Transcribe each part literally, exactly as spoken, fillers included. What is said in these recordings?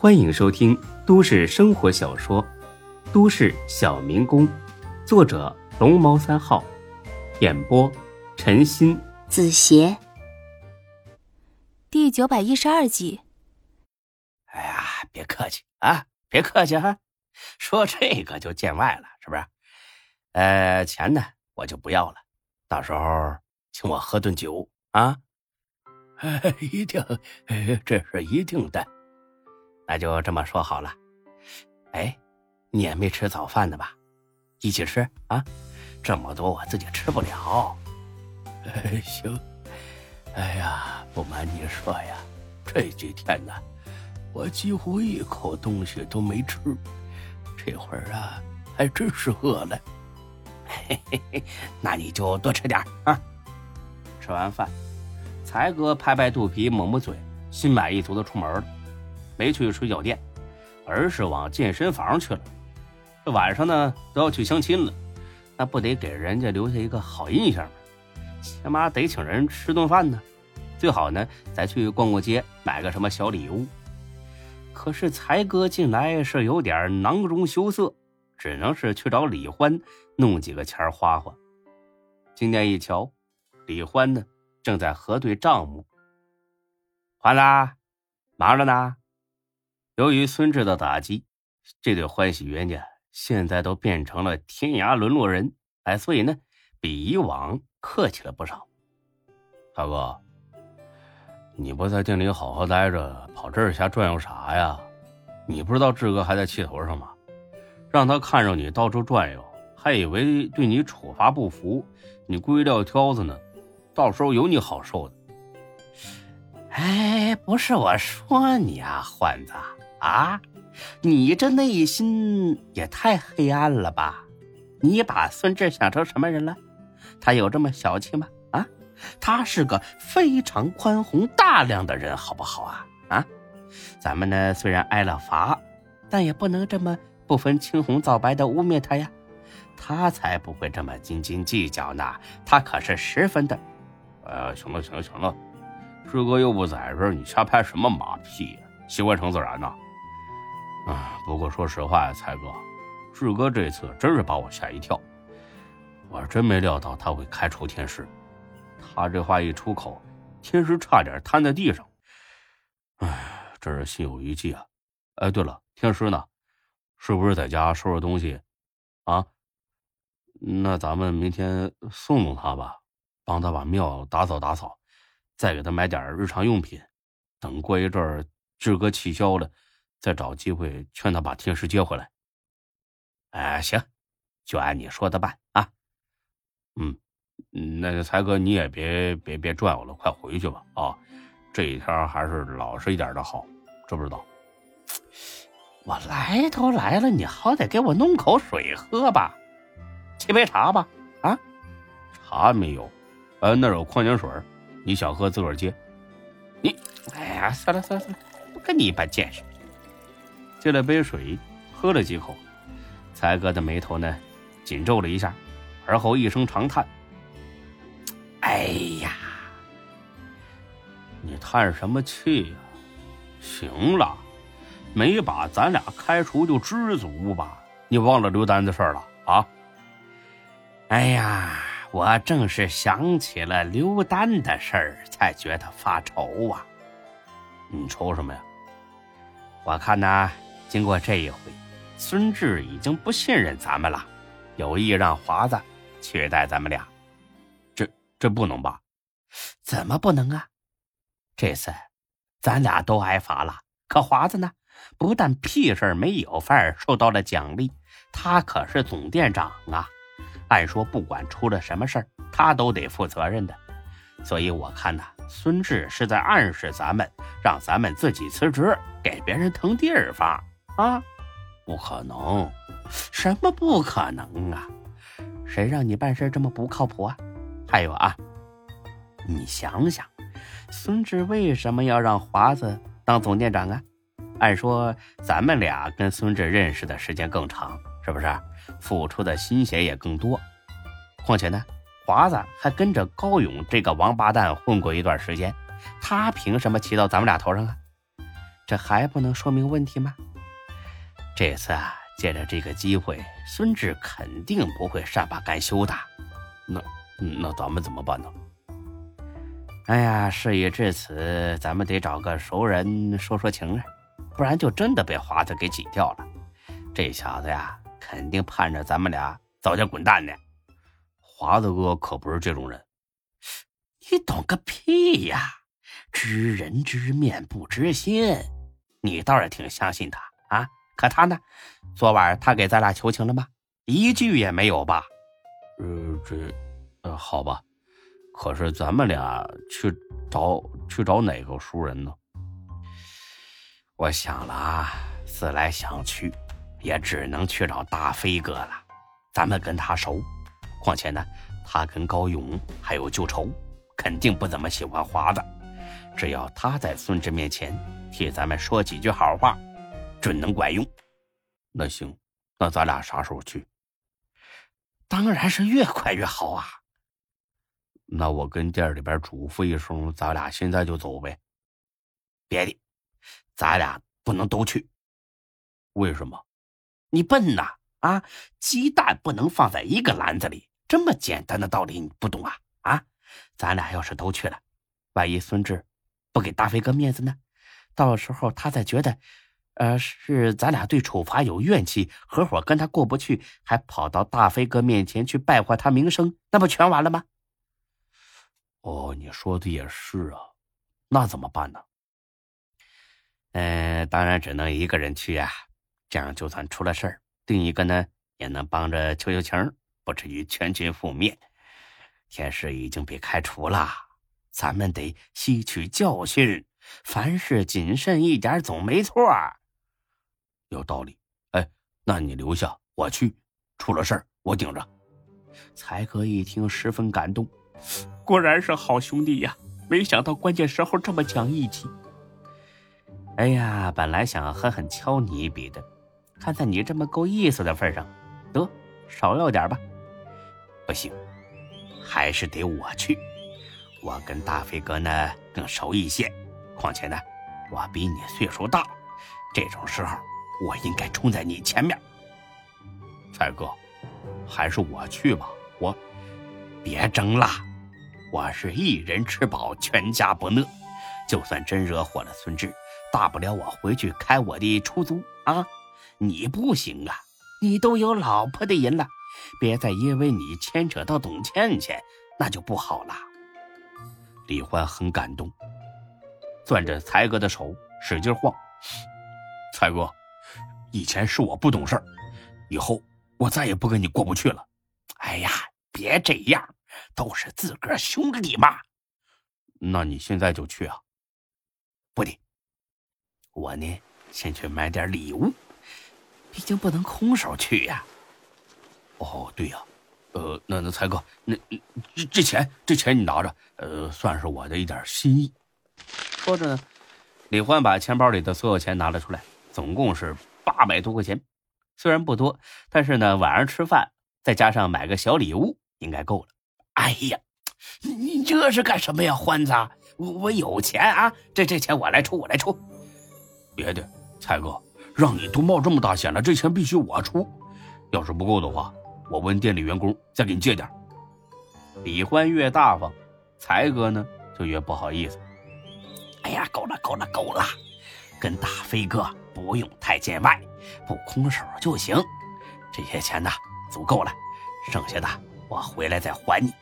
欢迎收听都市生活小说《都市小民工》，作者龙猫三号，演播陈欣，子邪，第九百一十二集。哎呀，别客气啊，别客气啊，说这个就见外了，是不是？呃，钱呢，我就不要了，到时候请我喝顿酒啊。哎，一定，哎，这是一定的。那就这么说好了。哎，你也没吃早饭的吧？一起吃啊，这么多我自己吃不了。哎，行。哎呀，不瞒你说呀，这几天呢，我几乎一口东西都没吃，这会儿啊，还真是饿了。嘿嘿嘿，那你就多吃点啊。吃完饭，才哥拍拍肚皮，抹抹嘴，心满意足的出门了。没去水饺店，而是往健身房去了。这晚上呢都要去相亲了，那不得给人家留下一个好印象吗？起码得请人吃顿饭呢，最好呢再去逛逛街，买个什么小礼物。可是才哥进来是有点囊中羞涩，只能是去找李欢弄几个钱花花。今天一瞧，李欢呢正在核对账目。欢啦，忙着呢。由于孙志的打击，这对欢喜冤家现在都变成了天涯沦落人，哎，所以呢，比以往客气了不少。大哥，你不在店里好好待着，跑这儿瞎转悠啥呀？你不知道志哥还在气头上吗？让他看着你到处转悠，还以为对你处罚不服，你故意撂挑子呢，到时候有你好受的。哎，不是我说你啊，欢子。啊，你这内心也太黑暗了吧？你把孙志想成什么人了？他有这么小气吗？啊，他是个非常宽宏大量的人，好不好啊？啊，咱们呢虽然挨了罚，但也不能这么不分青红皂白的污蔑他呀。他才不会这么斤斤计较呢，他可是十分的。呃，行了行了行了，志哥又不在这儿，你瞎拍什么马屁呀？习惯成自然呐。啊，不过说实话呀，才哥，志哥这次真是把我吓一跳，我真没料到他会开除天师。他这话一出口，天师差点瘫在地上。哎，真是心有余悸啊！哎，对了，天师呢？是不是在家收拾东西？啊，那咱们明天送送他吧，帮他把庙打扫打扫，再给他买点日常用品。等过一阵儿，志哥气消了，再找机会劝他把天师接回来。哎，行，就按你说的办啊。嗯，那才哥你也别别别转悠了，快回去吧啊！这一天还是老实一点的好，知不知道？我来都来了，你好歹给我弄口水喝吧，沏杯茶吧啊？茶没有，呃，那有矿泉水，你想喝自个儿接。你，哎呀，算了算了算了。跟你一般见识。接了杯水，喝了几口，才哥的眉头呢紧皱了一下，而后一声长叹。哎呀，你叹什么气呀？行了，没把咱俩开除就知足吧，你忘了刘丹的事了啊？哎呀，我正是想起了刘丹的事儿，才觉得发愁啊。你愁什么呀？我看呐，经过这一回，孙志已经不信任咱们了，有意让华子取代咱们俩。这这不能吧？怎么不能啊？这次咱俩都挨罚了，可华子呢，不但屁事没有，反而受到了奖励。他可是总店长啊，按说不管出了什么事儿，他都得负责任的。所以我看呐，孙志是在暗示咱们，让咱们自己辞职，给别人腾地儿发啊！不可能，什么不可能啊？谁让你办事这么不靠谱啊？还有啊，你想想，孙志为什么要让华子当总店长啊？按说咱们俩跟孙志认识的时间更长，是不是？付出的心血也更多。况且呢，华子还跟着高勇这个王八蛋混过一段时间，他凭什么骑到咱们俩头上啊？这还不能说明问题吗？这次啊，借着这个机会，孙志肯定不会善罢甘休的。那那咱们怎么办呢？哎呀，事已至此，咱们得找个熟人说说情啊，不然就真的被华子给挤掉了。这小子呀，肯定盼着咱们俩早点滚蛋呢。华子哥可不是这种人。你懂个屁呀！知人知面不知心，你倒是挺相信他啊。可他呢？昨晚他给咱俩求情了吗？一句也没有吧？呃，这，呃，好吧。可是咱们俩去找去找哪个熟人呢？我想了啊，思来想去，也只能去找大飞哥了。咱们跟他熟，况且呢，他跟高勇还有旧仇，肯定不怎么喜欢华子。只要他在孙志面前替咱们说几句好话，准能管用。那行，那咱俩啥时候去？当然是越快越好啊。那我跟店里边嘱咐一声，咱俩现在就走呗。别的，咱俩不能都去。为什么？你笨呐！啊，鸡蛋不能放在一个篮子里，这么简单的道理你不懂啊！啊，咱俩要是都去了，万一孙志不给大飞哥面子呢？到时候他再觉得，呃，是咱俩对处罚有怨气，合伙跟他过不去，还跑到大飞哥面前去败坏他名声，那不全完了吗？哦，你说的也是啊，那怎么办呢？嗯、呃，当然只能一个人去啊，这样就算出了事儿，另一个呢也能帮着求求情，不至于全军覆灭。天使已经被开除了，咱们得吸取教训，凡事谨慎一点总没错。有道理。哎，那你留下，我去，出了事儿我顶着。才哥一听十分感动，果然是好兄弟呀，没想到关键时候这么讲义气。哎呀，本来想狠狠敲你一笔的，看在你这么够意思的份上，得少要点吧。不行，还是得我去。我跟大飞哥呢更熟一些，况且呢我比你岁数大，这种时候我应该冲在你前面。才哥，还是我去吧。我别争了，我是一人吃饱全家不饿，就算真惹火了孙志，大不了我回去开我的出租啊。你不行啊，你都有老婆的人了，别再因为你牵扯到董倩倩，那就不好了。李欢很感动，攥着才哥的手使劲晃。才哥，以前是我不懂事儿，以后我再也不跟你过不去了。哎呀，别这样，都是自个儿兄弟嘛。那你现在就去啊？不得，我呢先去买点礼物，毕竟不能空手去呀、啊。哦，对呀、啊，呃，那那才哥，那这这钱这钱你拿着，呃，算是我的一点心意。说着呢，李欢把钱包里的所有钱拿了出来，总共是八百多块钱，虽然不多，但是呢，晚上吃饭再加上买个小礼物，应该够了。哎呀，你这是干什么呀，欢子？我我有钱啊，这这钱我来出，我来出。别的，才哥，让你都冒这么大险了，这钱必须我出，要是不够的话，我问店里员工再给你借点。李欢越大方，才哥呢就越不好意思。哎呀，够了够了够了，跟大飞哥不用太见外，不空手就行。这些钱呢足够了，剩下的我回来再还你。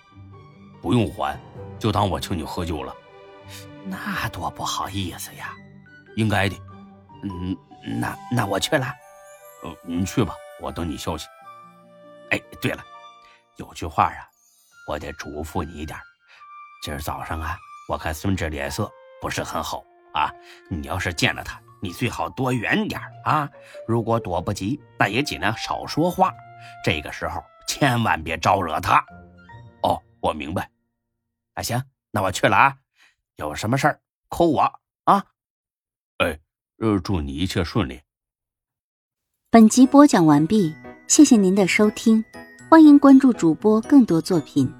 不用还，就当我请你喝酒了。那多不好意思呀。应该的。嗯，那那我去了。呃，你去吧，我等你消息。哎，对了，有句话啊，我得嘱咐你一点。今儿早上啊，我看孙志脸色不是很好啊，你要是见了他，你最好多远点啊。如果躲不及，那也尽量少说话。这个时候千万别招惹他。哦，我明白。啊，行，那我去了啊。有什么事儿扣我啊。哎，祝你一切顺利。本集播讲完毕，谢谢您的收听，欢迎关注主播更多作品。